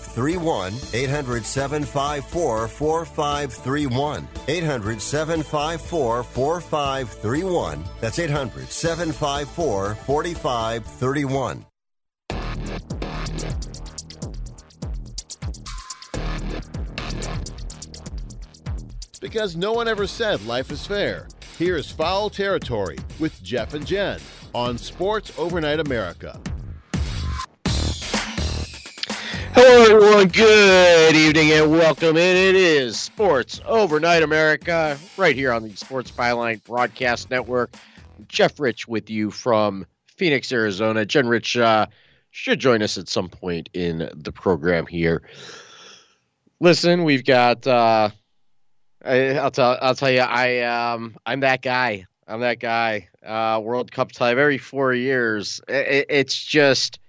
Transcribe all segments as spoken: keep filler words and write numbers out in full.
three one. eight hundred, seven five four, four five three one. eight hundred, seven five four, four five three one. That's eight hundred, seven five four, four five three one. Because no one ever said life is fair, here's Foul Territory with Jeff and Jen on Sports Overnight America. Hello, everyone. Good evening and welcome in. It is Sports Overnight America right here on the Sports Byline Broadcast Network. Jeff Rich with you from Phoenix, Arizona. Jen Rich uh, should join us at some point in the program here. Listen, we've got... Uh, I, I'll tell. I'll tell you. I um. I'm that guy. I'm that guy. Uh, World Cup time every four years. It, it's just.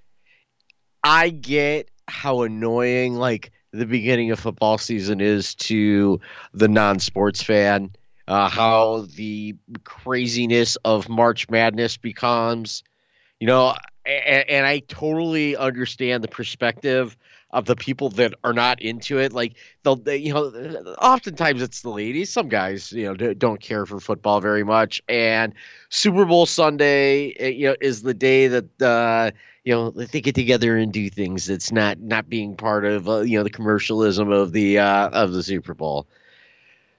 I get how annoying like the beginning of football season is to the non-sports fan. Uh, how the craziness of March Madness becomes. You know, and, and I totally understand the perspective of the people that are not into it. Like, they'll, they, you know, oftentimes it's the ladies. Some guys, you know, d- don't care for football very much. And Super Bowl Sunday, you know, is the day that, uh, you know, they get together and do things that's not not being part of, uh, you know, the commercialism of the uh, of the Super Bowl.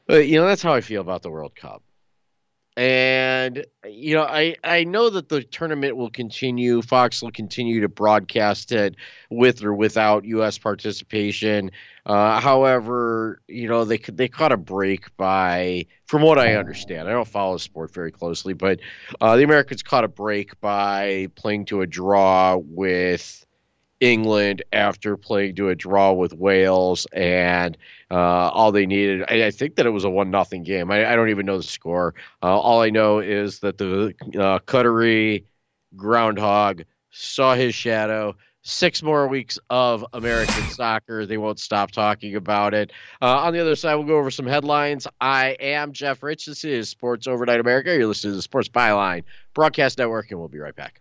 But, you know, that's how I feel about the World Cup. And, you know, I, I know that the tournament will continue. Fox will continue to broadcast it with or without U S participation. Uh, however, you know, they they caught a break by, from what I understand, I don't follow sport very closely, but uh, the Americans caught a break by playing to a draw with England after playing to a draw with Wales, and uh, all they needed, I, I think that it was a one nothing game. I, I don't even know the score. Uh, all I know is that the uh, Qatari groundhog saw his shadow. Six more weeks of American soccer. They won't stop talking about it. Uh, on the other side, we'll go over some headlines. I am Jeff Rich. This is Sports Overnight America. You're listening to the Sports Byline Broadcast Network, and we'll be right back.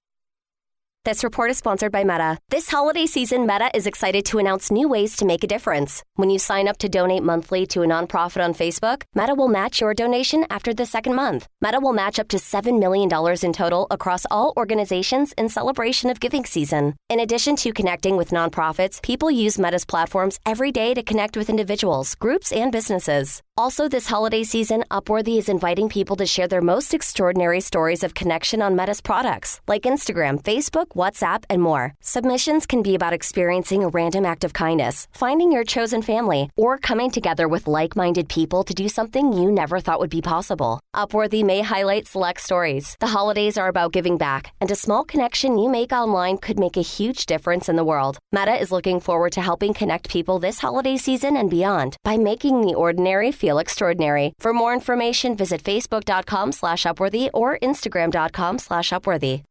This report is sponsored by Meta. This holiday season, Meta is excited to announce new ways to make a difference. When you sign up to donate monthly to a nonprofit on Facebook, Meta will match your donation after the second month. Meta will match up to seven million dollars in total across all organizations in celebration of giving season. In addition to connecting with nonprofits, people use Meta's platforms every day to connect with individuals, groups, and businesses. Also, this holiday season, Upworthy is inviting people to share their most extraordinary stories of connection on Meta's products, like Instagram, Facebook, WhatsApp, and more. Submissions can be about experiencing a random act of kindness, finding your chosen family, or coming together with like-minded people to do something you never thought would be possible. Upworthy may highlight select stories. The holidays are about giving back, and a small connection you make online could make a huge difference in the world. Meta is looking forward to helping connect people this holiday season and beyond by making the ordinary feel extraordinary. For more information, visit facebook.com slash upworthy or instagram.com slash upworthy.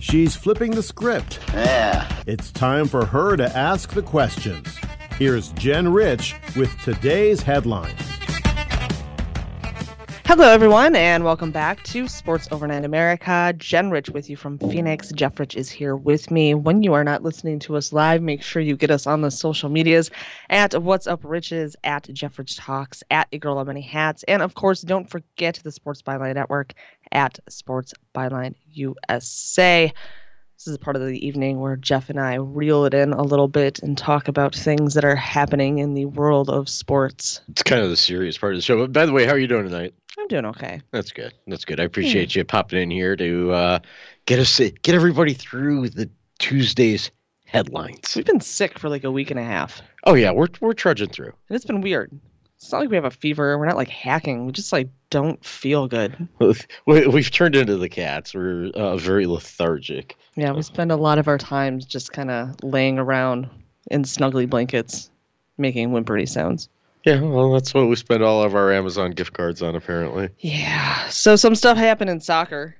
She's flipping the script. Yeah. It's time for her to ask the questions. Here's Jen Rich with today's headlines. Hello, everyone, and welcome back to Sports Overnight America. Jen Rich with you from Phoenix. Jeff Rich is here with me. When you are not listening to us live, make sure you get us on the social medias at What's Up Riches, at Jeff Rich Talks, at A Girl of Many Hats, and, of course, don't forget the Sports Byline Network at Sports Byline U S A. This is a part of the evening where Jeff and I reel it in a little bit and talk about things that are happening in the world of sports. It's kind of the serious part of the show. But by the way, how are you doing tonight? I'm doing okay. That's good. That's good. I appreciate yeah. you popping in here to uh, get us get everybody through the Tuesday's headlines. We've been sick for like a week and a half. Oh yeah, we're we're trudging through. And it's been weird. It's not like we have a fever. We're not like hacking. We just like don't feel good. We, we've turned into the cats. We're uh, very lethargic. Yeah, we spend a lot of our time just kind of laying around in snuggly blankets, making whimpery sounds. Yeah, well, that's what we spend all of our Amazon gift cards on, apparently. Yeah, so some stuff happened in soccer.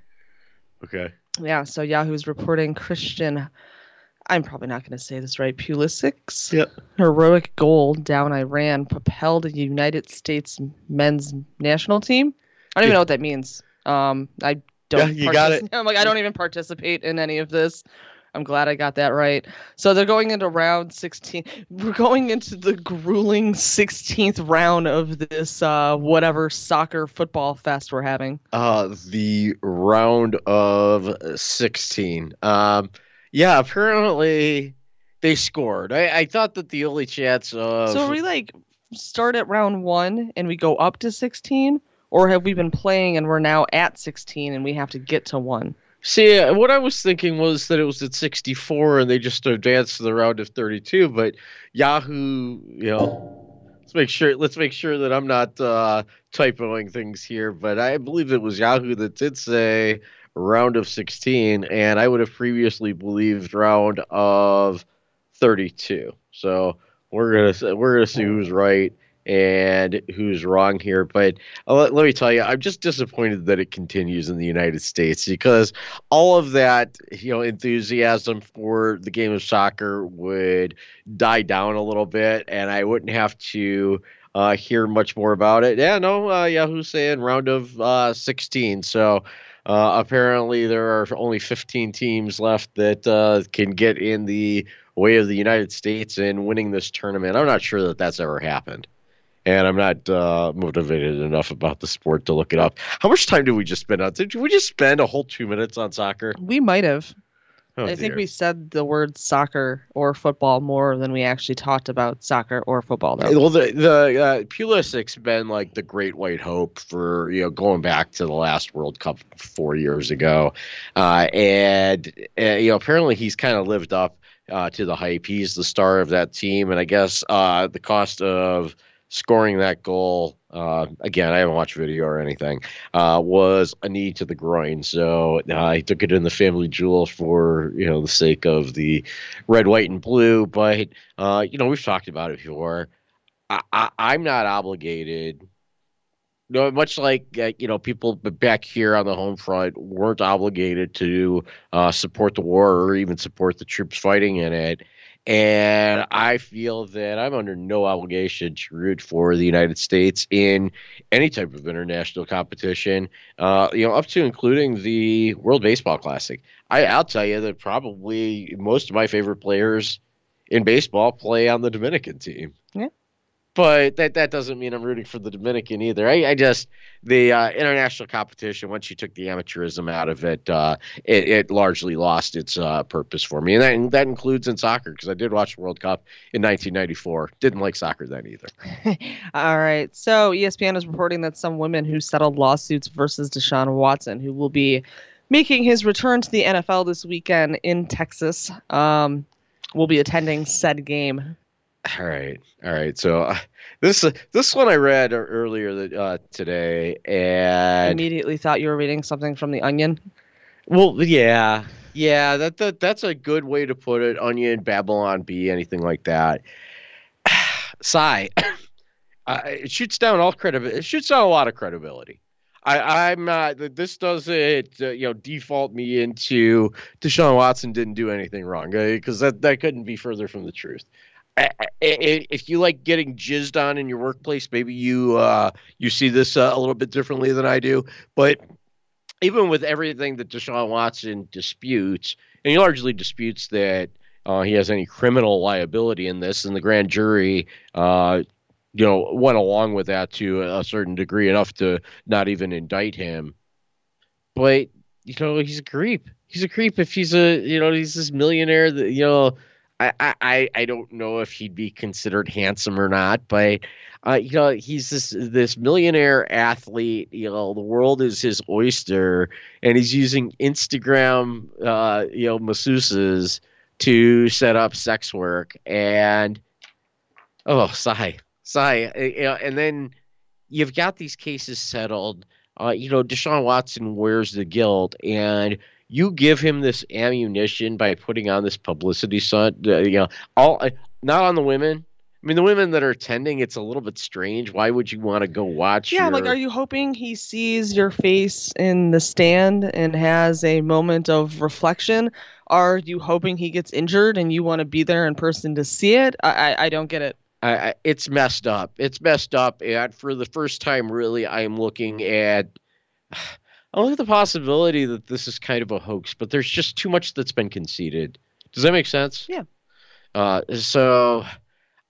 Okay. Yeah, so Yahoo's reporting Christian, I'm probably not going to say this right, Pulisic's yep. heroic goal down Iran propelled the United States men's national team. I don't even yeah. know what that means. Um, I don't. Yeah, you got it. I'm like, I don't even participate in any of this. I'm glad I got that right. So they're going into round sixteen. We're going into the grueling sixteenth round of this uh, whatever soccer football fest we're having. Uh, the round of sixteen. Um, yeah, apparently they scored. I, I thought that the only chance of... So we like start at round one and we go up to sixteen? Or have we been playing and we're now at sixteen and we have to get to one? See, what I was thinking was that it was at sixty-four and they just advanced to the round of thirty-two, but Yahoo, you know, let's make sure let's make sure that I'm not uh, typoing things here, but I believe it was Yahoo that did say round of sixteen, and I would have previously believed round of thirty-two. So we're gonna we're gonna see who's right and who's wrong here. But let, let me tell you, I'm just disappointed that it continues in the United States because all of that, you know, enthusiasm for the game of soccer would die down a little bit and I wouldn't have to uh, hear much more about it. Yeah, no, uh, Yahoo's saying round of uh, sixteen. So uh, apparently there are only fifteen teams left that uh, can get in the way of the United States in winning this tournament. I'm not sure that that's ever happened. And I'm not uh, motivated enough about the sport to look it up. How much time did we just spend on? Did we just spend a whole two minutes on soccer? We might have. Oh, I think dear. we said the word soccer or football more than we actually talked about soccer or football, though. Well, the, the uh, Pulisic's been like the great white hope for, you know, going back to the last World Cup four years ago. Uh, and, uh, you know, apparently he's kind of lived up uh, to the hype. He's the star of that team. And I guess uh, the cost of scoring that goal, uh, again, I haven't watched video or anything, uh, was a knee to the groin. So uh, he took it in the family jewel for, you know, the sake of the red, white, and blue. But, uh, you know, we've talked about it before. I, I, I'm not obligated. You know, much like, uh, you know, people back here on the home front weren't obligated to uh, support the war or even support the troops fighting in it. And I feel that I'm under no obligation to root for the United States in any type of international competition, uh, you know, up to including the World Baseball Classic. I, I'll tell you that probably most of my favorite players in baseball play on the Dominican team. Yeah. But that, that doesn't mean I'm rooting for the Dominican either. I, I just the uh, international competition, once you took the amateurism out of it, uh, it, it largely lost its uh, purpose for me. And that, and that includes in soccer, because I did watch the World Cup in nineteen ninety-four. Didn't like soccer then either. All right. So E S P N is reporting that some women who settled lawsuits versus Deshaun Watson, who will be making his return to the N F L this weekend in Texas, um, will be attending said game. All right. All right. So uh, this uh, this one I read earlier that, uh, today, and immediately thought you were reading something from The Onion. Well, yeah. Yeah, that, that that's a good way to put it. Onion, Babylon Bee, anything like that. Sigh. uh, it shoots down all credibility. It shoots down a lot of credibility. I, I'm not. This doesn't, uh, you know, default me into Deshaun Watson didn't do anything wrong, because uh, that, that couldn't be further from the truth. If you like getting jizzed on in your workplace, maybe you uh, you see this uh, a little bit differently than I do. But even with everything that Deshaun Watson disputes, and he largely disputes that uh, he has any criminal liability in this, and the grand jury uh, you know, went along with that to a certain degree, enough to not even indict him. But, you know, he's a creep. He's a creep if he's a, you know, he's this millionaire that, you know, I, I, I don't know if he'd be considered handsome or not, but uh, you know, he's this this millionaire athlete. You know, the world is his oyster, and he's using Instagram uh, you know, masseuses to set up sex work. And oh, sigh, sigh. You know, and then you've got these cases settled. Uh, you know, Deshaun Watson wears the guilt, and you give him this ammunition by putting on this publicity stunt, uh, you know, all uh, not on the women. I mean, the women that are attending, it's a little bit strange. Why would you want to go watch? Yeah, your... like, are you hoping he sees your face in the stand and has a moment of reflection? Are you hoping he gets injured and you want to be there in person to see it? I, I, I don't get it. I, I, it's messed up. It's messed up. And for the first time, really, I'm looking at... I look at the possibility that this is kind of a hoax, but there's just too much that's been conceded. Does that make sense? Yeah. Uh, so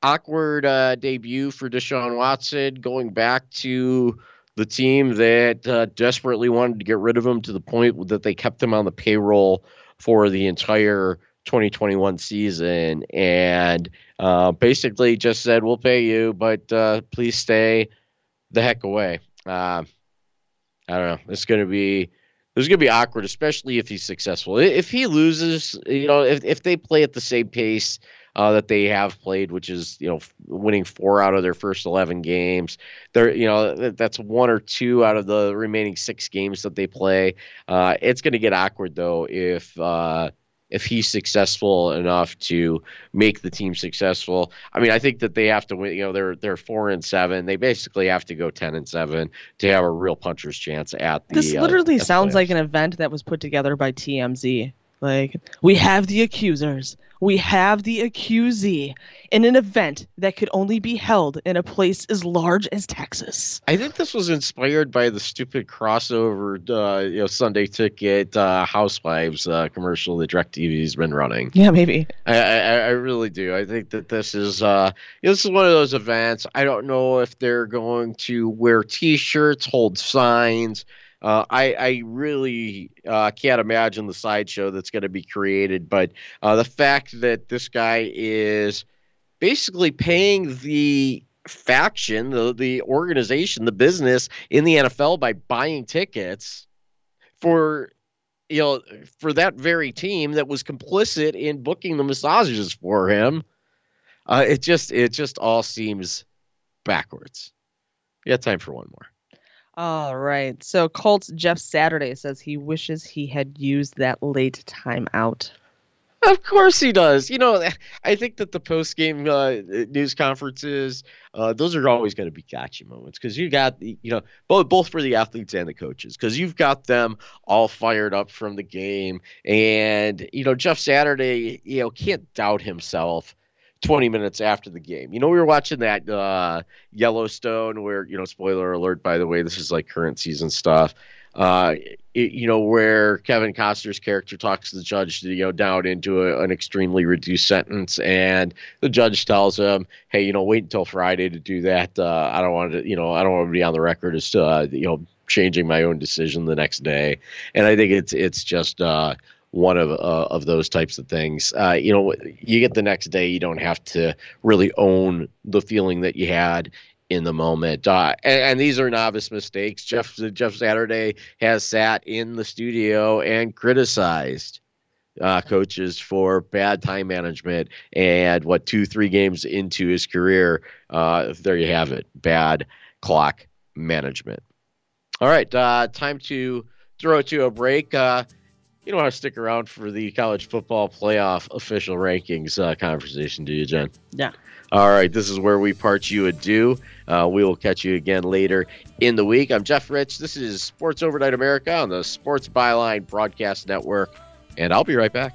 awkward uh, debut for Deshaun Watson, going back to the team that uh, desperately wanted to get rid of him to the point that they kept him on the payroll for the entire twenty twenty-one season, and uh, basically just said, we'll pay you, but uh, please stay the heck away. Uh, I don't know. It's going to be it's going to be awkward, especially if he's successful. If he loses, you know, if if they play at the same pace uh, that they have played, which is, you know, winning four out of their first eleven games, they're, you know, that's one or two out of the remaining six games that they play. Uh, it's going to get awkward, though, if uh, if he's successful enough to make the team successful. I mean, I think that they have to win. You know, they're they're four and seven. They basically have to go ten and seven to have a real puncher's chance at the. This literally uh, sounds playoffs. Like an event that was put together by T M Z. Like, we have the accusers, we have the accusee, in an event that could only be held in a place as large as Texas. I think this was inspired by the stupid crossover, uh, you know, Sunday Ticket uh, Housewives uh, commercial that DirecTV's been running. Yeah, maybe. I, I, I really do. I think that this is uh, this is one of those events. I don't know if they're going to wear T-shirts, hold signs. uh, I, I really uh, can't imagine the sideshow that's going to be created. But uh, the fact that this guy is basically paying the faction, the, the organization, the business in the N F L by buying tickets for, you know, for that very team that was complicit in booking the massages for him. Uh, it just, it just all seems backwards. We got time for one more. All right. So Colts Jeff Saturday says he wishes he had used that late timeout. Of course he does. You know, I think that the post-game uh, news conferences, uh, those are always going to be gotcha moments because you got, you know, both both for the athletes and the coaches, because you've got them all fired up from the game. And, you know, Jeff Saturday, you know, can't doubt himself twenty minutes after the game. You know, we were watching that uh, Yellowstone where, you know, spoiler alert, by the way, this is like current season stuff. Uh, it, you know, where Kevin Costner's character talks to the judge, you know, down into a, an extremely reduced sentence. And the judge tells him, hey, you know, wait until Friday to do that. Uh, I don't want to, you know, I don't want to be on the record as to, uh, you know, changing my own decision the next day. And I think it's, it's just, uh, one of uh, of those types of things. Uh, you know, you get the next day, you don't have to really own the feeling that you had in the moment. Uh, and, and these are novice mistakes. Jeff Jeff Saturday has sat in the studio and criticized uh, coaches for bad time management. And what, two, three games into his career, uh, there you have it, bad clock management. All right, uh, time to throw it to a break. Uh, You don't want to stick around for the college football playoff official rankings uh, conversation, do you, Jen? Yeah. All right. This is where we part you adieu. Uh, we will catch you again later in the week. I'm Jeff Rich. This is Sports Overnight America on the Sports Byline Broadcast Network, and I'll be right back.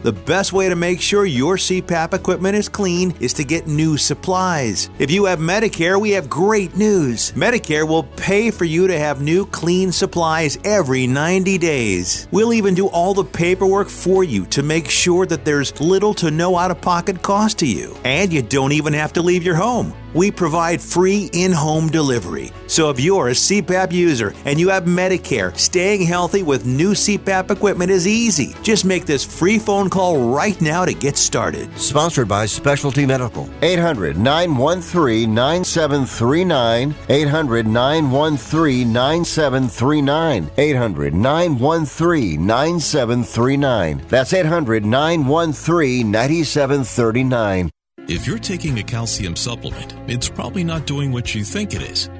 The best way to make sure your C PAP equipment is clean is to get new supplies. If you have Medicare, we have great news. Medicare will pay for you to have new clean supplies every ninety days. We'll even do all the paperwork for you to make sure that there's little to no out-of-pocket cost to you. And you don't even have to leave your home. We provide free in-home delivery. So if you're a C PAP user and you have Medicare, staying healthy with new C PAP equipment is easy. Just make this free phone call right now to get started. Sponsored by Specialty Medical. eight hundred, nine one three, nine seven three nine. eight hundred, nine one three, nine seven three nine. eight hundred, nine one three, nine seven three nine. That's eight hundred, nine one three, nine seven three nine. If you're taking a calcium supplement, it's probably not doing what you think it is.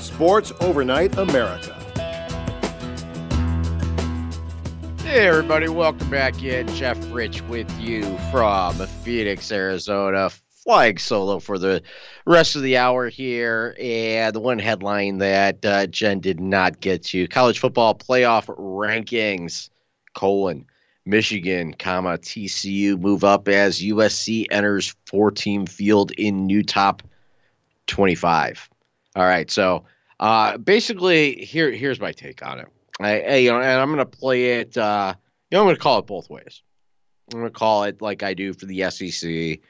Sports Overnight America. Hey everybody, welcome back in. Jeff Rich with you from Phoenix, Arizona. Flying solo for the rest of the hour here. And the one headline that uh, Jen did not get to. College football playoff rankings, colon, Michigan, comma, T C U move up as U S C enters four-team field in new top twenty-five. All right, so uh, basically here here's my take on it. I, I you know, and I'm going to play it, uh, you know, I'm going to call it both ways. I'm going to call it like I do for the S E C.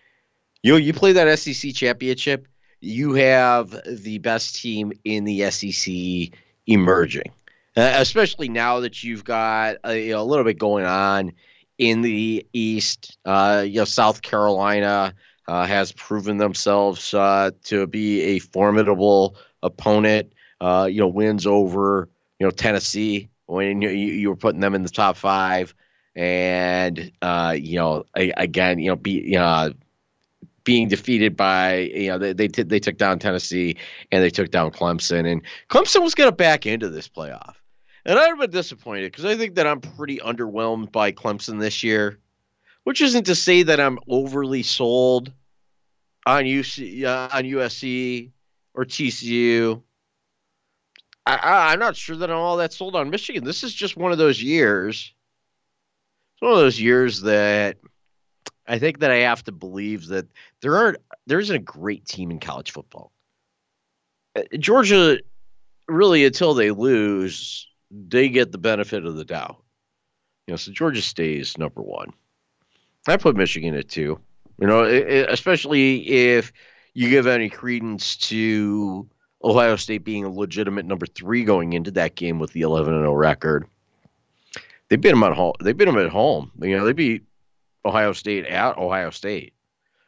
You know, you play that S E C championship, you have the best team in the S E C emerging, uh, especially now that you've got a, you know, a little bit going on in the East. Uh, you know, South Carolina uh, has proven themselves uh, to be a formidable opponent. Uh, you know, wins over you know Tennessee when you, you were putting them in the top five, and uh, you know I, again, you know, be you know. being defeated by, you know, they they, t- they took down Tennessee and they took down Clemson. And Clemson was going to back into this playoff. And I've been disappointed because I think that I'm pretty underwhelmed by Clemson this year, which isn't to say that I'm overly sold on U C, uh, on U S C or T C U. I, I, I'm not sure that I'm all that sold on Michigan. This is just one of those years. It's one of those years that I think that I have to believe that there aren't there isn't a great team in college football. Georgia, really, until they lose, they get the benefit of the doubt. You know, so Georgia stays number one. I put Michigan at two. You know, especially if you give any credence to Ohio State being a legitimate number three going into that game with the eleven and oh record. They beat them at home. They beat them at home. You know, they beat Ohio State at Ohio State.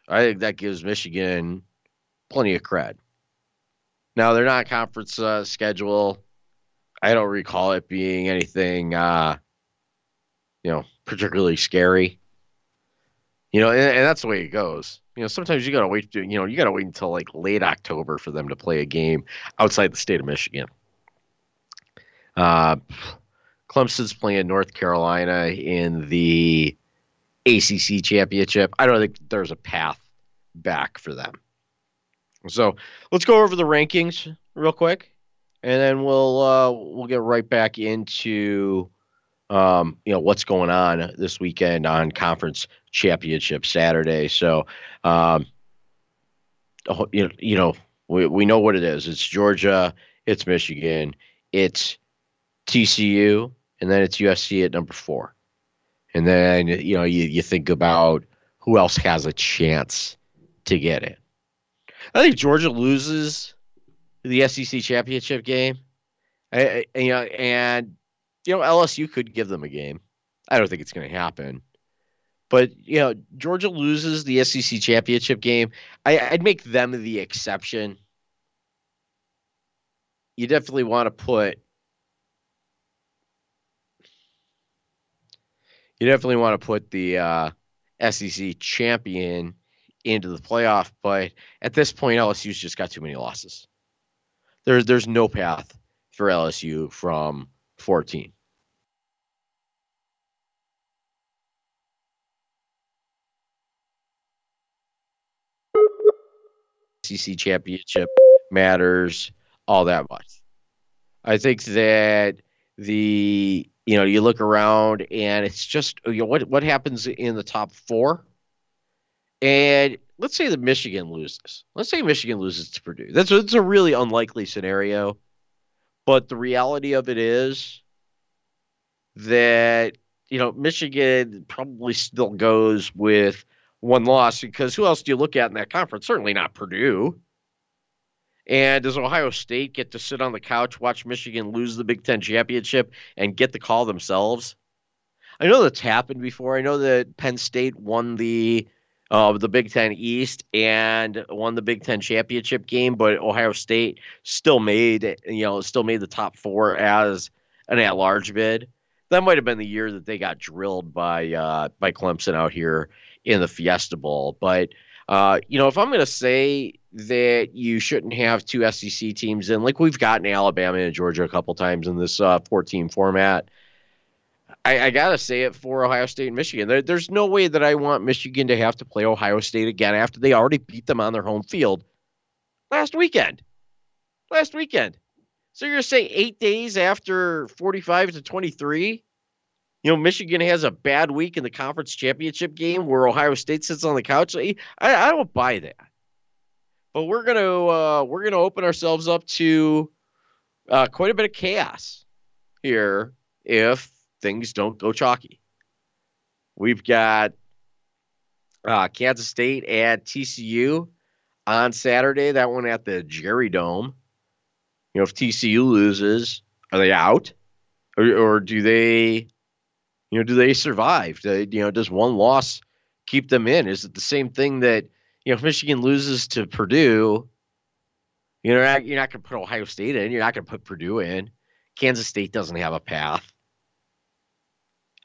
I think that gives Michigan plenty of cred. Now, they're not conference uh, schedule. I don't recall it being anything, uh, you know, particularly scary. You know, and, and that's the way it goes. You know, sometimes you got to wait, to, you know, you got to wait until like late October for them to play a game outside the state of Michigan. Uh, Clemson's playing North Carolina in the A C C championship. I don't think there's a path back for them. So let's go over the rankings real quick, and then we'll uh, we'll get right back into um, you know what's going on this weekend on Conference Championship Saturday. So um, you know, you know we we know what it is. It's Georgia, it's Michigan, it's T C U, and then it's U S C at number four. And then, you know, you, you think about who else has a chance to get it. I think Georgia loses the S E C championship game. I, I, you know, and, you know, L S U could give them a game. I don't think it's going to happen. But, you know, Georgia loses the S E C championship game. I, I'd make them the exception. You definitely want to put You definitely want to put the uh, S E C champion into the playoff, but at this point, L S U's just got too many losses. There's there's no path for L S U from fourteen. S E C championship matters all that much. I think that the You know, you look around, and it's just you know, what what happens in the top four. And let's say that Michigan loses. Let's say Michigan loses to Purdue. That's it's a really unlikely scenario, but the reality of it is that you know Michigan probably still goes with one loss because who else do you look at in that conference? Certainly not Purdue. And does Ohio State get to sit on the couch, watch Michigan lose the Big Ten championship, and get the call themselves? I know that's happened before. I know that Penn State won the uh, the Big Ten East and won the Big Ten championship game, but Ohio State still made you know still made the top four as an at-large bid. That might have been the year that they got drilled by uh, by Clemson out here in the Fiesta Bowl, but. Uh, you know, if I'm going to say that you shouldn't have two S E C teams in, like we've gotten Alabama and Georgia a couple times in this uh, four-team format, I, I got to say it for Ohio State and Michigan. There, there's no way that I want Michigan to have to play Ohio State again after they already beat them on their home field last weekend. Last weekend. So you're going to say eight days after forty-five to twenty-three? You know, Michigan has a bad week in the conference championship game where Ohio State sits on the couch. I, I don't buy that. But we're going to uh, we're going to open ourselves up to uh, quite a bit of chaos here if things don't go chalky. We've got uh, Kansas State at T C U on Saturday. That one at the Jerry Dome. You know, if T C U loses, are they out? Or, or do they... You know, do they survive? Do, you know, does one loss keep them in? Is it the same thing that, you know, if Michigan loses to Purdue, you know, you're not, you're not going to put Ohio State in. You're not going to put Purdue in. Kansas State doesn't have a path.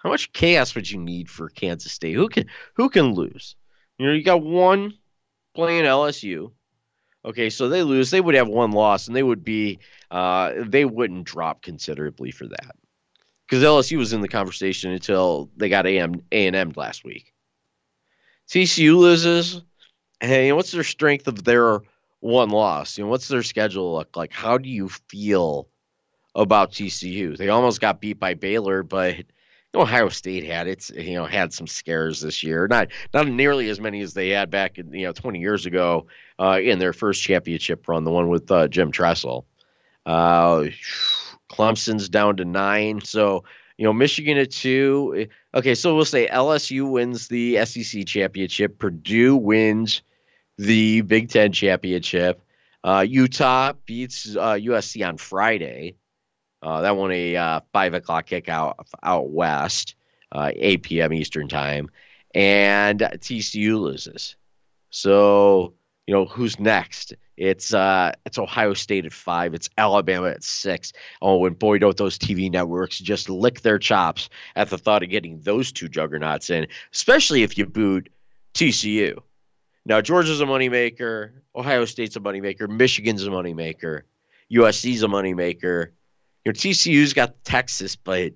How much chaos would you need for Kansas State? Who can who can lose? You know, you got one playing L S U. Okay, so they lose. They would have one loss, and they would be uh, they wouldn't drop considerably for that. Because L S U was in the conversation until they got A and M last week. T C U loses. Hey, what's their strength of their one loss? You know, what's their schedule look like? How do you feel about T C U? They almost got beat by Baylor, but you know, Ohio State had its you know had some scares this year. Not not nearly as many as they had back in, you know twenty years ago uh, in their first championship run, the one with uh, Jim Tressel. Uh, Clemson's down to nine. So, you know, Michigan at two. Okay, so we'll say L S U wins the S E C championship. Purdue wins the Big Ten championship. Uh, Utah beats uh, U S C on Friday. Uh, that won a uh, five o'clock kick out, out west, uh, eight p.m. Eastern time. And T C U loses. So, you know, who's next? It's uh, it's Ohio State at five. It's Alabama at six. Oh, and boy, don't those T V networks just lick their chops at the thought of getting those two juggernauts in, especially if you boot T C U. Now, Georgia's a moneymaker. Ohio State's a moneymaker. Michigan's a moneymaker. U S C's a moneymaker. You know, T C U's got Texas, but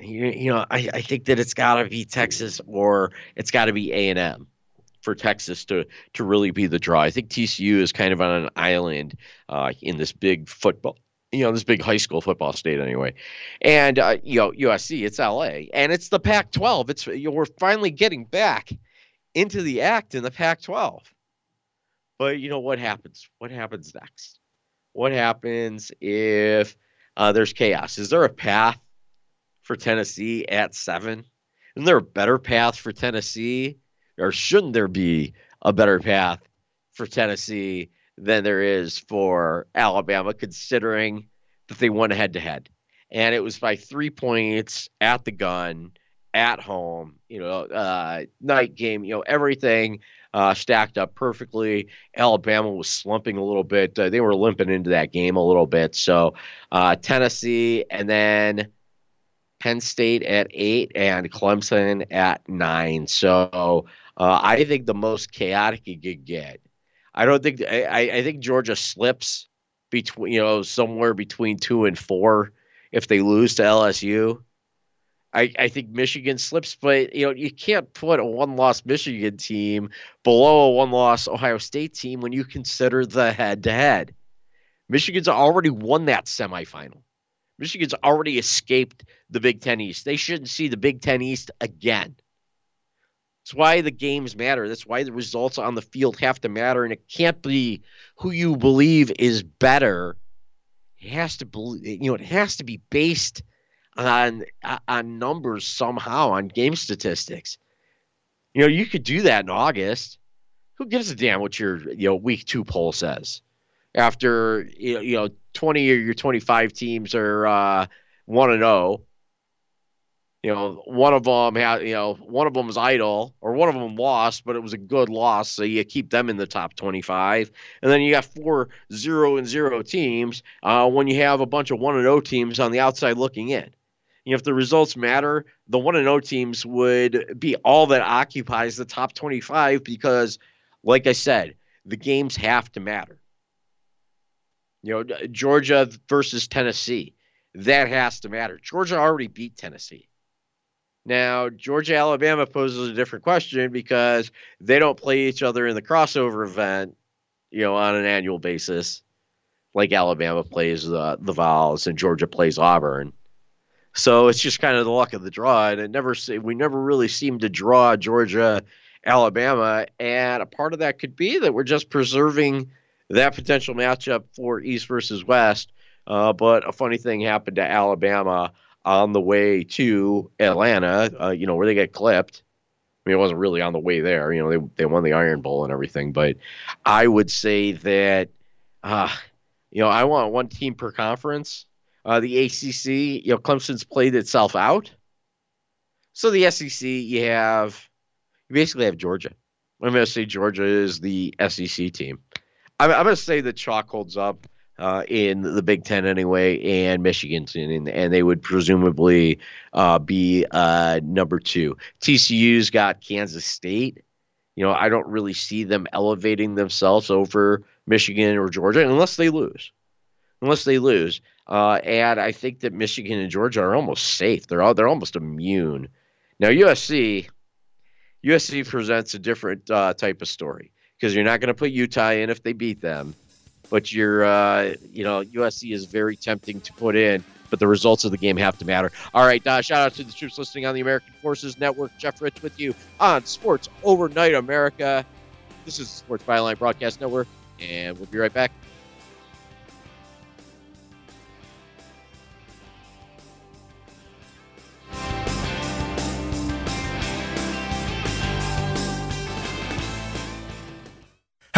you, you know, I, I think that it's got to be Texas or it's got to be A and M. For Texas to to really be the draw. I think T C U is kind of on an island uh, in this big football, you know, this big high school football state anyway. And, uh, you know, U S C, it's L A, and it's the Pac twelve. It's you know, we're finally getting back into the act in the Pac twelve. But, you know, what happens? What happens next? What happens if uh, there's chaos? Is there a path for Tennessee at seven? Isn't there a better path for Tennessee? Or shouldn't there be a better path for Tennessee than there is for Alabama, considering that they won head-to-head? And it was by three points at the gun, at home, you know, uh, night game, you know, everything uh, stacked up perfectly. Alabama was slumping a little bit. Uh, they were limping into that game a little bit. So uh, Tennessee and then Penn State at eight and Clemson at nine. So uh, I think the most chaotic it could get. I don't think I, I think Georgia slips between you know somewhere between two and four if they lose to L S U. I, I think Michigan slips, but you know you can't put a one-loss Michigan team below a one-loss Ohio State team when you consider the head-to-head. Michigan's already won that semifinal. Michigan's already escaped the Big Ten East. They shouldn't see the Big Ten East again. That's why the games matter. That's why the results on the field have to matter, and it can't be who you believe is better. It has to be, you know, it has to be based on on numbers somehow, on game statistics. You know, you could do that in August. Who gives a damn what your you know week two poll says? after, you know, twenty or your twenty-five teams are uh, one and zero. You know, one of them had, you know, one of them was idle, or one of them lost, but it was a good loss, so you keep them in the top twenty-five. And then you got four zero and zero teams uh, when you have a bunch of one and zero teams on the outside looking in. You know, if the results matter, the one and zero teams would be all that occupies the top twenty-five because, like I said, the games have to matter. You know, Georgia versus Tennessee, that has to matter. Georgia already beat Tennessee. Now, Georgia-Alabama poses a different question because they don't play each other in the crossover event, you know, on an annual basis, like Alabama plays the, the Vols and Georgia plays Auburn. So it's just kind of the luck of the draw, and it never we never really seem to draw Georgia-Alabama, and a part of that could be that we're just preserving that potential matchup for East versus West. Uh, but a funny thing happened to Alabama on the way to Atlanta, uh, you know, where they got clipped. I mean, it wasn't really on the way there. You know, they they won the Iron Bowl and everything. But I would say that, uh, you know, I want one team per conference. Uh, the A C C, you know, Clemson's played itself out. So the S E C, you have, you basically have Georgia. I'm going to say Georgia is the S E C team. I'm, I'm going to say the chalk holds up. Uh, in the Big Ten anyway, and Michigan, and, and they would presumably uh, be uh, number two. T C U's got Kansas State. You know, I don't really see them elevating themselves over Michigan or Georgia unless they lose. Unless they lose, uh, and I think that Michigan and Georgia are almost safe. They're all, they're almost immune. Now U S C, U S C presents a different uh, type of story because you're not going to put Utah in if they beat them. But you're, uh, you know, U S C is very tempting to put in, but the results of the game have to matter. All right, uh, shout out to the troops listening on the American Forces Network. Jeff Rich with you on Sports Overnight America. This is the Sports Byline Broadcast Network, and we'll be right back.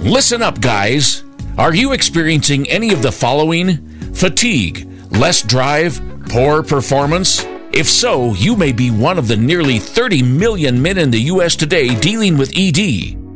Listen up, guys. Are you experiencing any of the following? Fatigue, less drive, poor performance? If so, you may be one of the nearly thirty million men in the U S today dealing with E D.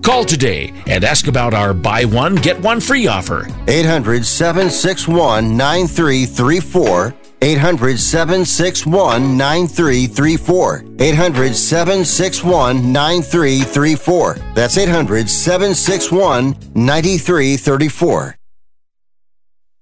Call today and ask about our buy one, get one free offer. eight hundred, seven six one, nine three three four. eight hundred, seven six one, nine three three four. eight hundred, seven six one, nine three three four. That's eight hundred, seven six one, nine three three four.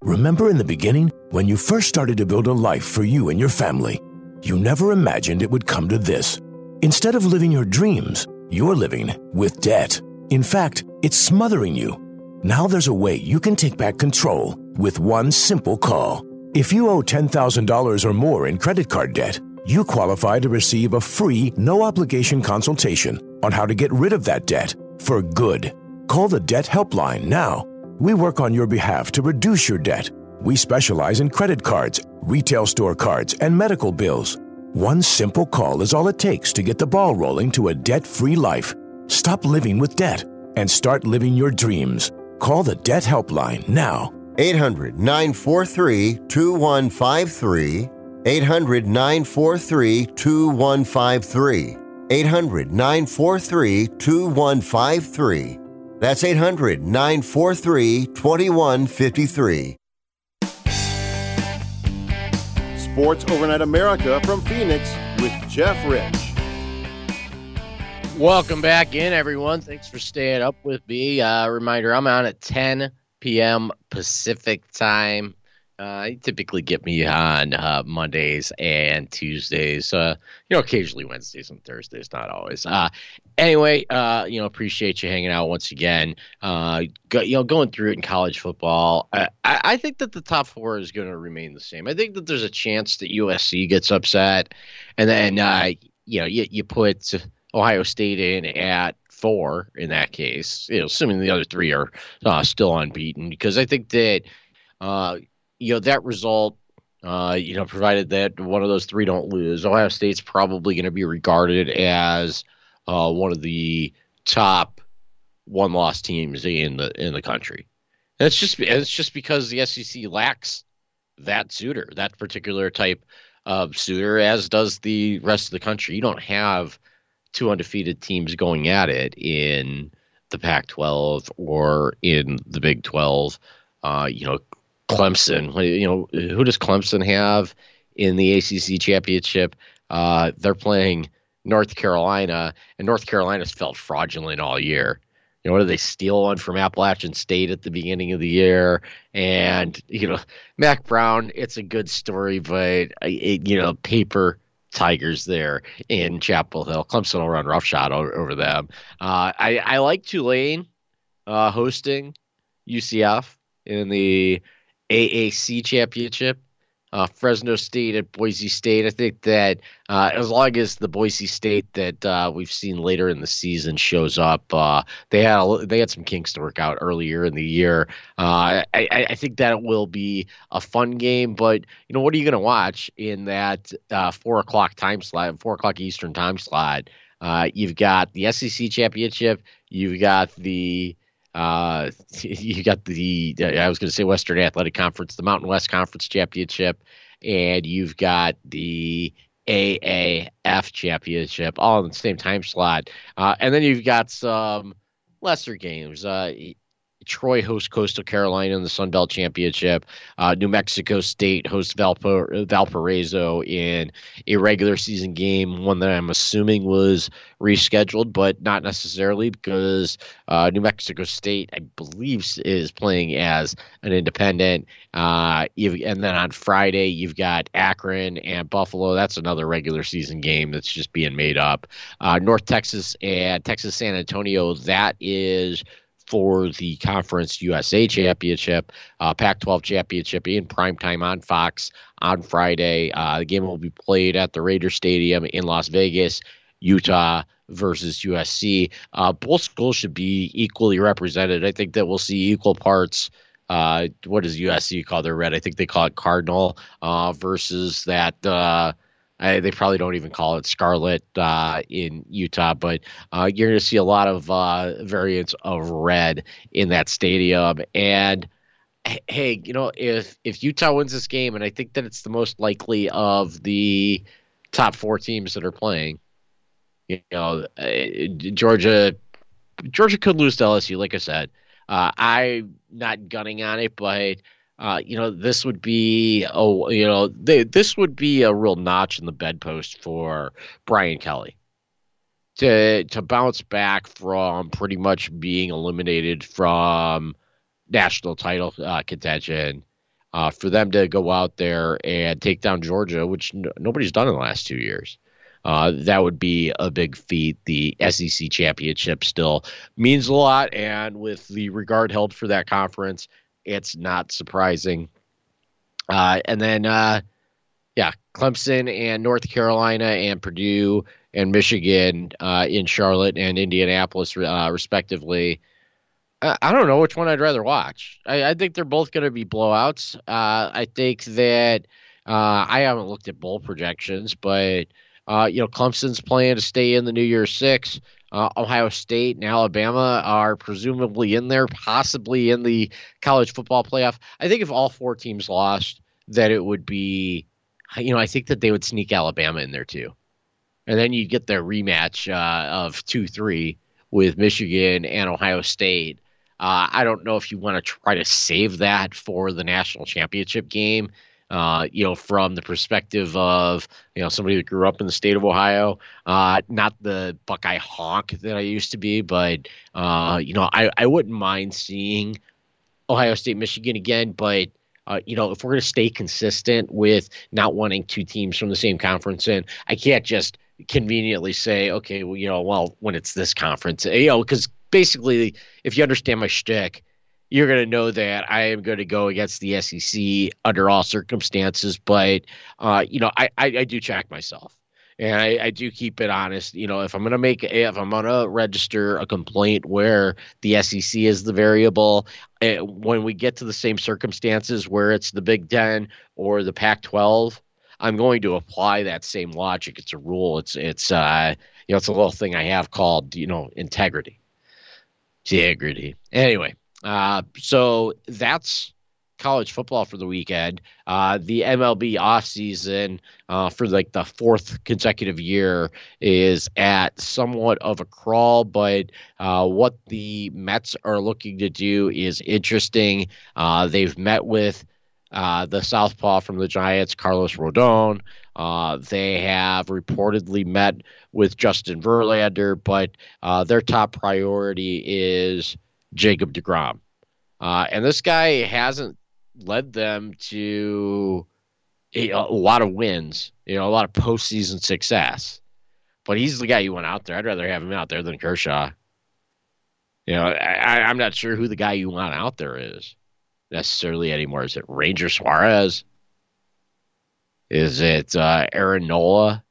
Remember in the beginning, when you first started to build a life for you and your family, you never imagined it would come to this. Instead of living your dreams, you're living with debt. In fact, it's smothering you. Now there's a way you can take back control with one simple call. If you owe ten thousand dollars or more in credit card debt, you qualify to receive a free, no-obligation consultation on how to get rid of that debt for good. Call the Debt Helpline now. We work on your behalf to reduce your debt. We specialize in credit cards, retail store cards, and medical bills. One simple call is all it takes to get the ball rolling to a debt-free life. Stop living with debt and start living your dreams. Call the Debt Helpline now. eight hundred, nine four three, two one five three. eight hundred, nine four three, two one five three. eight hundred, nine four three, two one five three. That's eight hundred, nine four three, two one five three. Sports Overnight America from Phoenix with Jeff Rich. Welcome back in, everyone. Thanks for staying up with me. Uh, reminder, I'm on at ten p.m. Pacific time. Uh, you typically get me on uh, Mondays and Tuesdays, uh, you know, occasionally Wednesdays and Thursdays, not always. Uh, anyway, uh, you know, appreciate you hanging out once again. Uh, go, you know, going through it in college football, I, I think that the top four is going to remain the same. I think that there's a chance that U S C gets upset, and then, uh, you know, you, you put Ohio State in at four in that case, you know, assuming the other three are uh, still unbeaten, because I think that uh, – you know, that result, uh, you know, provided that one of those three don't lose, Ohio State's probably going to be regarded as uh, one of the top one-loss teams in the in the country. And it's just it's just because the S E C lacks that suitor, that particular type of suitor, as does the rest of the country. You don't have two undefeated teams going at it in the Pac twelve or in the Big twelve, uh, you know, Clemson, you know, who does Clemson have in the A C C championship? Uh, they're playing North Carolina, and North Carolina's felt fraudulent all year. You know, what did they steal one from Appalachian State at the beginning of the year? And, you know, Mac Brown, it's a good story, but, it, you know, paper Tigers there in Chapel Hill. Clemson will run roughshod over them. Uh, I, I like Tulane uh, hosting U C F in the A A C championship. uh, Fresno State at Boise State. I think that uh, as long as the Boise State that uh, we've seen later in the season shows up, uh, they had a, they had some kinks to work out earlier in the year. Uh, I, I think that it will be a fun game, but you know, what are you going to watch in that uh, four o'clock time slot, four o'clock Eastern time slot? Uh, you've got the S E C championship. You've got the Uh, you got the, I was going to say Western Athletic Conference, the Mountain West Conference Championship, and you've got the A A F Championship all in the same time slot. Uh, and then you've got some lesser games. Uh, Troy hosts Coastal Carolina in the Sun Belt Championship. Uh, New Mexico State hosts Valpo- Valparaiso in a regular season game, one that I'm assuming was rescheduled, but not necessarily because uh, New Mexico State, I believe, is playing as an independent. Uh, and then on Friday, you've got Akron and Buffalo. That's another regular season game that's just being made up. Uh, North Texas and Texas San Antonio, that is for the Conference U S A Championship, uh, Pac twelve Championship in primetime on Fox on Friday. Uh, the game will be played at the Raiders Stadium in Las Vegas, Utah versus U S C. Uh, both schools should be equally represented. I think that we'll see equal parts. Uh, what does U S C call their red? I think they call it Cardinal uh, versus that uh, – I, they probably don't even call it Scarlet uh, in Utah, but uh, you're going to see a lot of uh, variants of red in that stadium. And, hey, you know, if, if Utah wins this game, and I think that it's the most likely of the top four teams that are playing, you know, Georgia Georgia could lose to L S U, like I said. Uh, I'm not gunning on it, but – Uh, you know, this would be oh, you know, they, this would be a real notch in the bedpost for Brian Kelly to to bounce back from pretty much being eliminated from national title uh, contention. Uh, for them to go out there and take down Georgia, which n- nobody's done in the last two years, uh, that would be a big feat. The S E C championship still means a lot, and with the regard held for that conference, it's not surprising. Uh, and then, uh, yeah, Clemson and North Carolina and Purdue and Michigan uh, in Charlotte and Indianapolis, uh, respectively. I don't know which one I'd rather watch. I, I think they're both going to be blowouts. Uh, I think that uh, I haven't looked at bowl projections, but uh, you know, Clemson's plan to stay in the New Year's Six. Uh, Ohio State and Alabama are presumably in there, possibly in the college football playoff. I think if all four teams lost, that it would be, you know, I think that they would sneak Alabama in there too. And then you'd get the rematch uh, of two three with Michigan and Ohio State. Uh, I don't know if you want to try to save that for the national championship game. Uh, you know, from the perspective of, you know, somebody that grew up in the state of Ohio, uh, not the Buckeye hawk that I used to be, but, uh, you know, I, I wouldn't mind seeing Ohio State, Michigan again. But, uh, you know, if we're going to stay consistent with not wanting two teams from the same conference in, I can't just conveniently say, okay, well, you know, well, when it's this conference, you know, because basically if you understand my shtick, you're going to know that I am going to go against the S E C under all circumstances. But, uh, you know, I, I, I do check myself, and I, I do keep it honest. You know, if I'm going to make if I'm going to register a complaint where the S E C is the variable, it, when we get to the same circumstances where it's the Big Ten or the Pac twelve, I'm going to apply that same logic. It's a rule. It's it's uh, you know, it's a little thing I have called, you know, integrity, integrity. Anyway. Uh, so that's college football for the weekend. Uh, the M L B offseason, uh, for like the fourth consecutive year, is at somewhat of a crawl, but, uh, what the Mets are looking to do is interesting. Uh, they've met with, uh, the southpaw from the Giants, Carlos Rodon. Uh, they have reportedly met with Justin Verlander, but, uh, their top priority is Jacob deGrom. Uh, and this guy hasn't led them to a, a lot of wins, you know, a lot of postseason success. But he's the guy you want out there. I'd rather have him out there than Kershaw. You know, I, I'm not sure who the guy you want out there is necessarily anymore. Is it Ranger Suarez? Is it uh, Aaron Nola?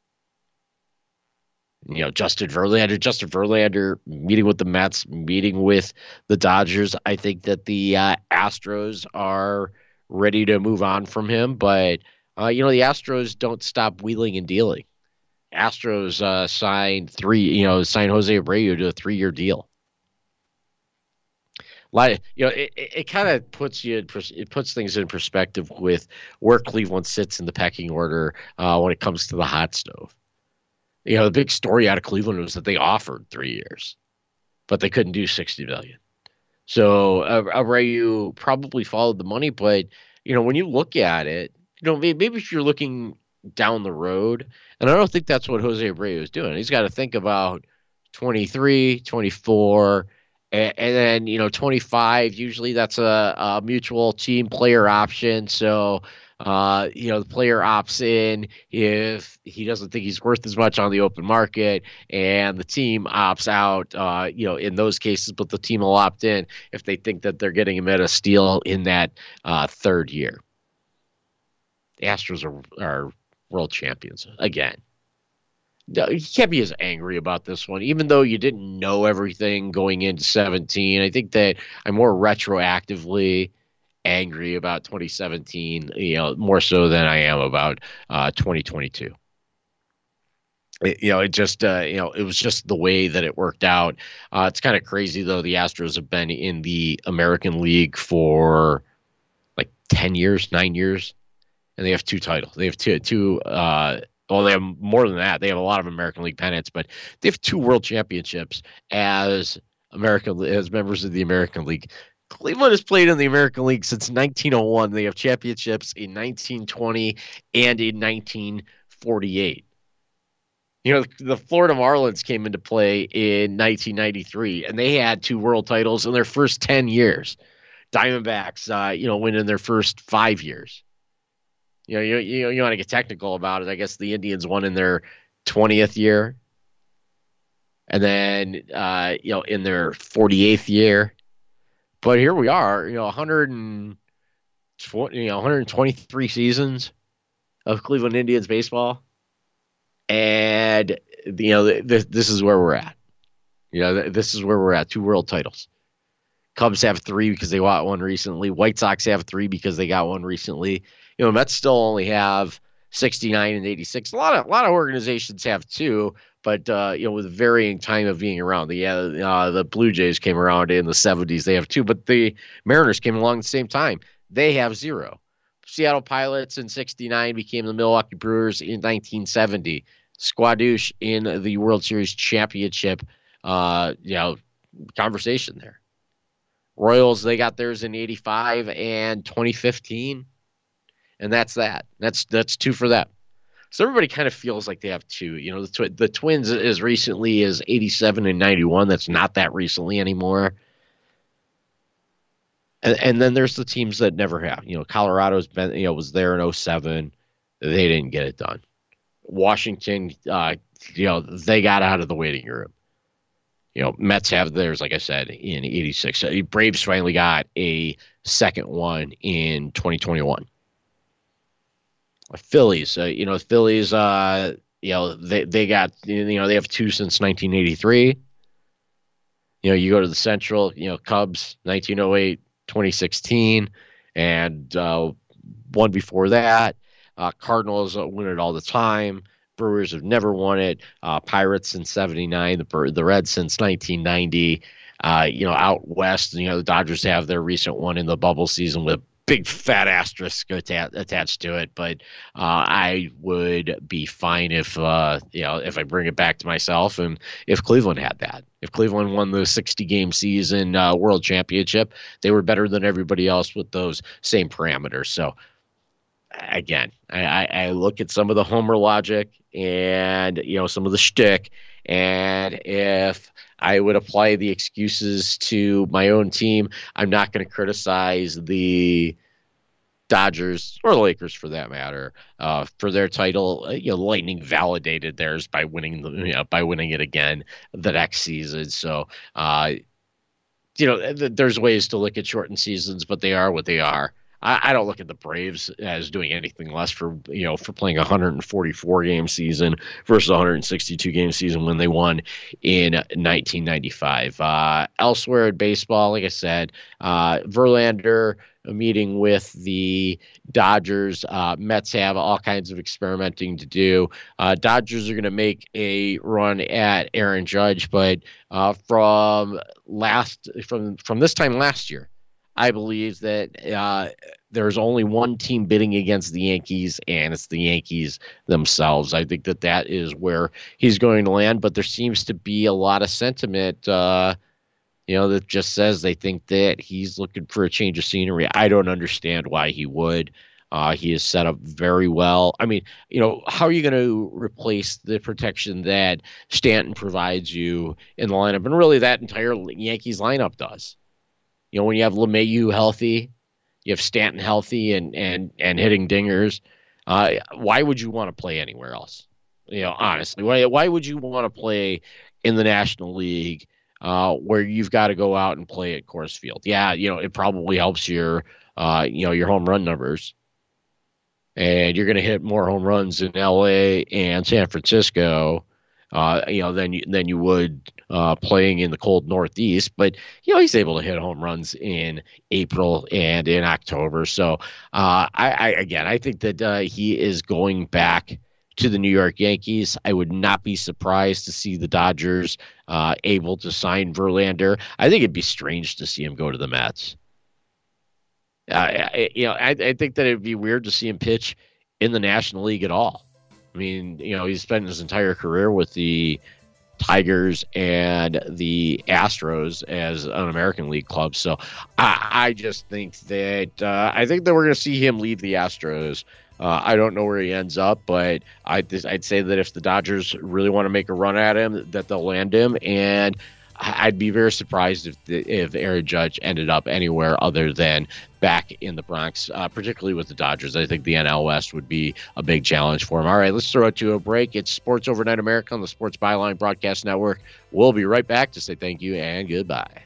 You know, Justin Verlander, Justin Verlander meeting with the Mets, meeting with the Dodgers. I think that the uh, Astros are ready to move on from him. But, uh, you know, the Astros don't stop wheeling and dealing. Astros uh, signed three, you know, signed Jose Abreu to a three-year deal. Like, you know, it, it, it kind of puts you in, it puts things in perspective with where Cleveland sits in the pecking order uh, when it comes to the hot stove. You know, the big story out of Cleveland was that they offered three years, but they couldn't do sixty million dollars. So Abreu probably followed the money, but, you know, when you look at it, you know, maybe if you're looking down the road, and I don't think that's what Jose Abreu is doing. He's got to think about twenty-three, twenty-four, and, and then, you know, twenty-five. Usually that's a, a mutual team player option, so – Uh, you know, the player opts in if he doesn't think he's worth as much on the open market, and the team opts out, uh, you know, in those cases, but the team will opt in if they think that they're getting him at a steal in that uh, third year. The Astros are, are world champions again. You can't be as angry about this one, even though you didn't know everything going into seventeen. I think that I'm more retroactively angry about twenty seventeen, you know, more so than I am about uh, twenty twenty-two. It, you know, it just, uh, you know, it was just the way that it worked out. Uh, it's kind of crazy though. The Astros have been in the American League for like ten years, nine years, and they have two titles. They have two, two. Uh, well, they have more than that. They have a lot of American League pennants, but they have two world championships as American as members of the American League. Cleveland has played in the American League since nineteen oh one. They have championships in nineteen twenty and in nineteen forty-eight. You know, the Florida Marlins came into play in nineteen ninety-three, and they had two world titles in their first ten years. Diamondbacks, uh, you know, win in their first five years. You know, you, you, you want to get technical about it. I guess the Indians won in their twentieth year. And then, uh, you know, in their forty-eighth year. But here we are, you know, one hundred twenty, you know, one hundred twenty-three seasons of Cleveland Indians baseball, and you know, th- th- this is where we're at. You know, th- this is where we're at. Two world titles. Cubs have three because they got one recently. White Sox have three because they got one recently. You know, Mets still only have sixty-nine and eighty-six. A lot of a lot of organizations have two, but uh, you know, with varying time of being around. The uh, the Blue Jays came around in the seventies. They have two, but the Mariners came along at the same time. They have zero. Seattle Pilots in sixty-nine became the Milwaukee Brewers in nineteen seventy. Squadouche in the World Series championship. Uh, you know, conversation there. Royals, they got theirs in eighty-five and twenty fifteen. And that's that. That's that's two for them. So everybody kind of feels like they have two. You know, the twi- the Twins as recently as eighty-seven and ninety-one. That's not that recently anymore. And, and then there's the teams that never have. You know, Colorado's been, you know, was there in oh seven. They didn't get it done. Washington, uh, you know, they got out of the waiting room. You know, Mets have theirs, like I said, in eighty-six. Braves finally got a second one in twenty twenty-one. Phillies, uh, you know, Phillies, uh, you know, they, they got, you know, they have two since nineteen eighty-three. You know, you go to the Central, you know, Cubs, nineteen oh eight, twenty sixteen, and uh, one before that. Uh, Cardinals win it all the time. Brewers have never won it. Uh, Pirates since seventy-nine, the, the Reds since nineteen ninety. Uh, you know, out west, you know, the Dodgers have their recent one in the bubble season with big fat asterisk attached to it, but uh, I would be fine if uh, you know, if I bring it back to myself, and if Cleveland had that, if Cleveland won the sixty-game season uh, World Championship, they were better than everybody else with those same parameters. So again, I, I look at some of the Homer logic and you know some of the shtick, and if I would apply the excuses to my own team, I'm not going to criticize the Dodgers or the Lakers, for that matter, uh, for their title. You know, Lightning validated theirs by winning the, you know, by winning it again the next season. So, uh, you know, th- there's ways to look at shortened seasons, but they are what they are. I don't look at the Braves as doing anything less for, you know, for playing a one hundred forty-four game season versus a one hundred sixty-two game season when they won in nineteen ninety-five. Uh, elsewhere in baseball, like I said, uh, Verlander meeting with the Dodgers. Uh, Mets have all kinds of experimenting to do. Uh, Dodgers are going to make a run at Aaron Judge, but uh, from last from from this time last year, I believe that uh, there's only one team bidding against the Yankees, and it's the Yankees themselves. I think that that is where he's going to land, but there seems to be a lot of sentiment uh, you know, that just says they think that he's looking for a change of scenery. I don't understand why he would. Uh, he is set up very well. I mean, you know, how are you going to replace the protection that Stanton provides you in the lineup? And really that entire Yankees lineup does. You know, when you have LeMahieu healthy, you have Stanton healthy and and and hitting dingers, uh, why would you want to play anywhere else? You know, honestly, why why would you want to play in the National League uh, where you've got to go out and play at Coors Field? Yeah, you know, it probably helps your uh, you know, your home run numbers, and you're going to hit more home runs in L A and San Francisco Uh, you know, than you, than you would uh, playing in the cold Northeast. But, you know, he's able to hit home runs in April and in October. So, uh, I, I again, I think that uh, he is going back to the New York Yankees. I would not be surprised to see the Dodgers uh, able to sign Verlander. I think it'd be strange to see him go to the Mets. Uh, I, you know, I, I think that it'd be weird to see him pitch in the National League at all. I mean, you know, he's spent his entire career with the Tigers and the Astros as an American League club. So I, I just think that uh, I think that we're going to see him leave the Astros. Uh, I don't know where he ends up, but I, I'd say that if the Dodgers really want to make a run at him, that they'll land him. And I'd be very surprised if the, if Aaron Judge ended up anywhere other than back in the Bronx, uh, particularly with the Dodgers. I think the N L West would be a big challenge for him. All right, let's throw it to a break. It's Sports Overnight America on the Sports Byline Broadcast Network. We'll be right back to say thank you and goodbye.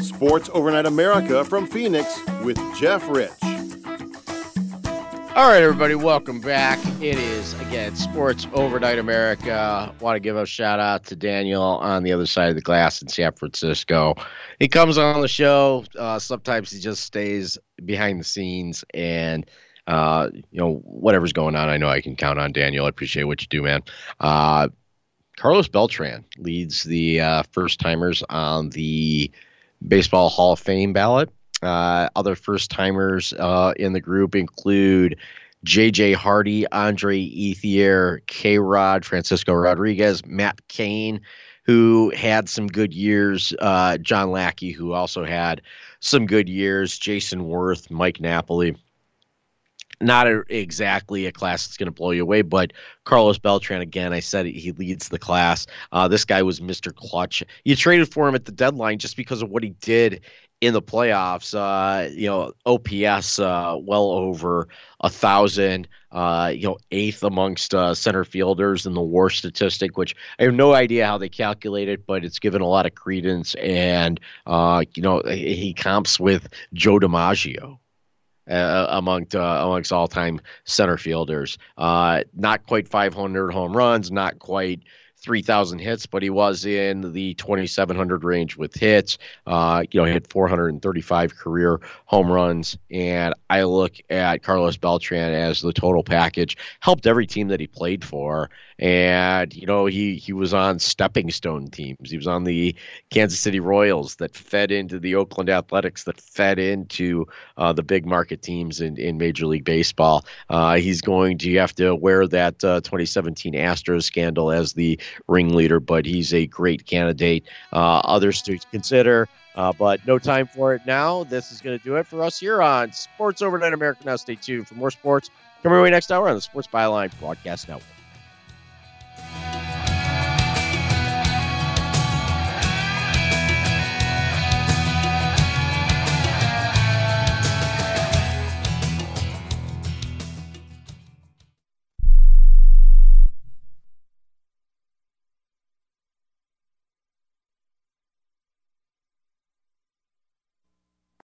Sports Overnight America from Phoenix with Jeff Rich. All right, everybody, welcome back. It is, again, Sports Overnight America. Want to give a shout-out to Daniel on the other side of the glass in San Francisco. He comes on the show. Uh, sometimes he just stays behind the scenes, and, uh, you know, whatever's going on, I know I can count on Daniel. I appreciate what you do, man. Uh Carlos Beltran leads the uh, first-timers on the Baseball Hall of Fame ballot. Uh, other first-timers uh, in the group include J J. Hardy, Andre Ethier, K-Rod, Francisco Rodriguez, Matt Cain, who had some good years, uh, John Lackey, who also had some good years, Jason Worth, Mike Napoli. Not a, exactly a class that's going to blow you away, but Carlos Beltran, again, I said he leads the class. Uh, this guy was Mister Clutch. You traded for him at the deadline just because of what he did in the playoffs. Uh, you know, O P S uh, well over a thousand. Uh, you know, eighth amongst uh, center fielders in the W A R statistic, which I have no idea how they calculate it, but it's given a lot of credence. And uh, you know, he comps with Joe DiMaggio. Uh, amongst uh, amongst all-time center fielders. Uh, not quite five hundred home runs, not quite three thousand hits, but he was in the twenty-seven hundred range with hits. Uh, you know, he hit four hundred thirty-five career home runs, and I look at Carlos Beltran as the total package. Helped every team that he played for, and, you know, he, he was on stepping stone teams. He was on the Kansas City Royals that fed into the Oakland Athletics, that fed into uh, the big market teams in, in Major League Baseball. Uh, he's going to have to wear that uh, twenty seventeen Astros scandal as the ringleader, but he's a great candidate. Uh, others to consider, uh, but no time for it now. This is going to do it for us here on Sports Overnight America. Now stay tuned for more sports coming your way next hour on the Sports Byline Broadcast Network.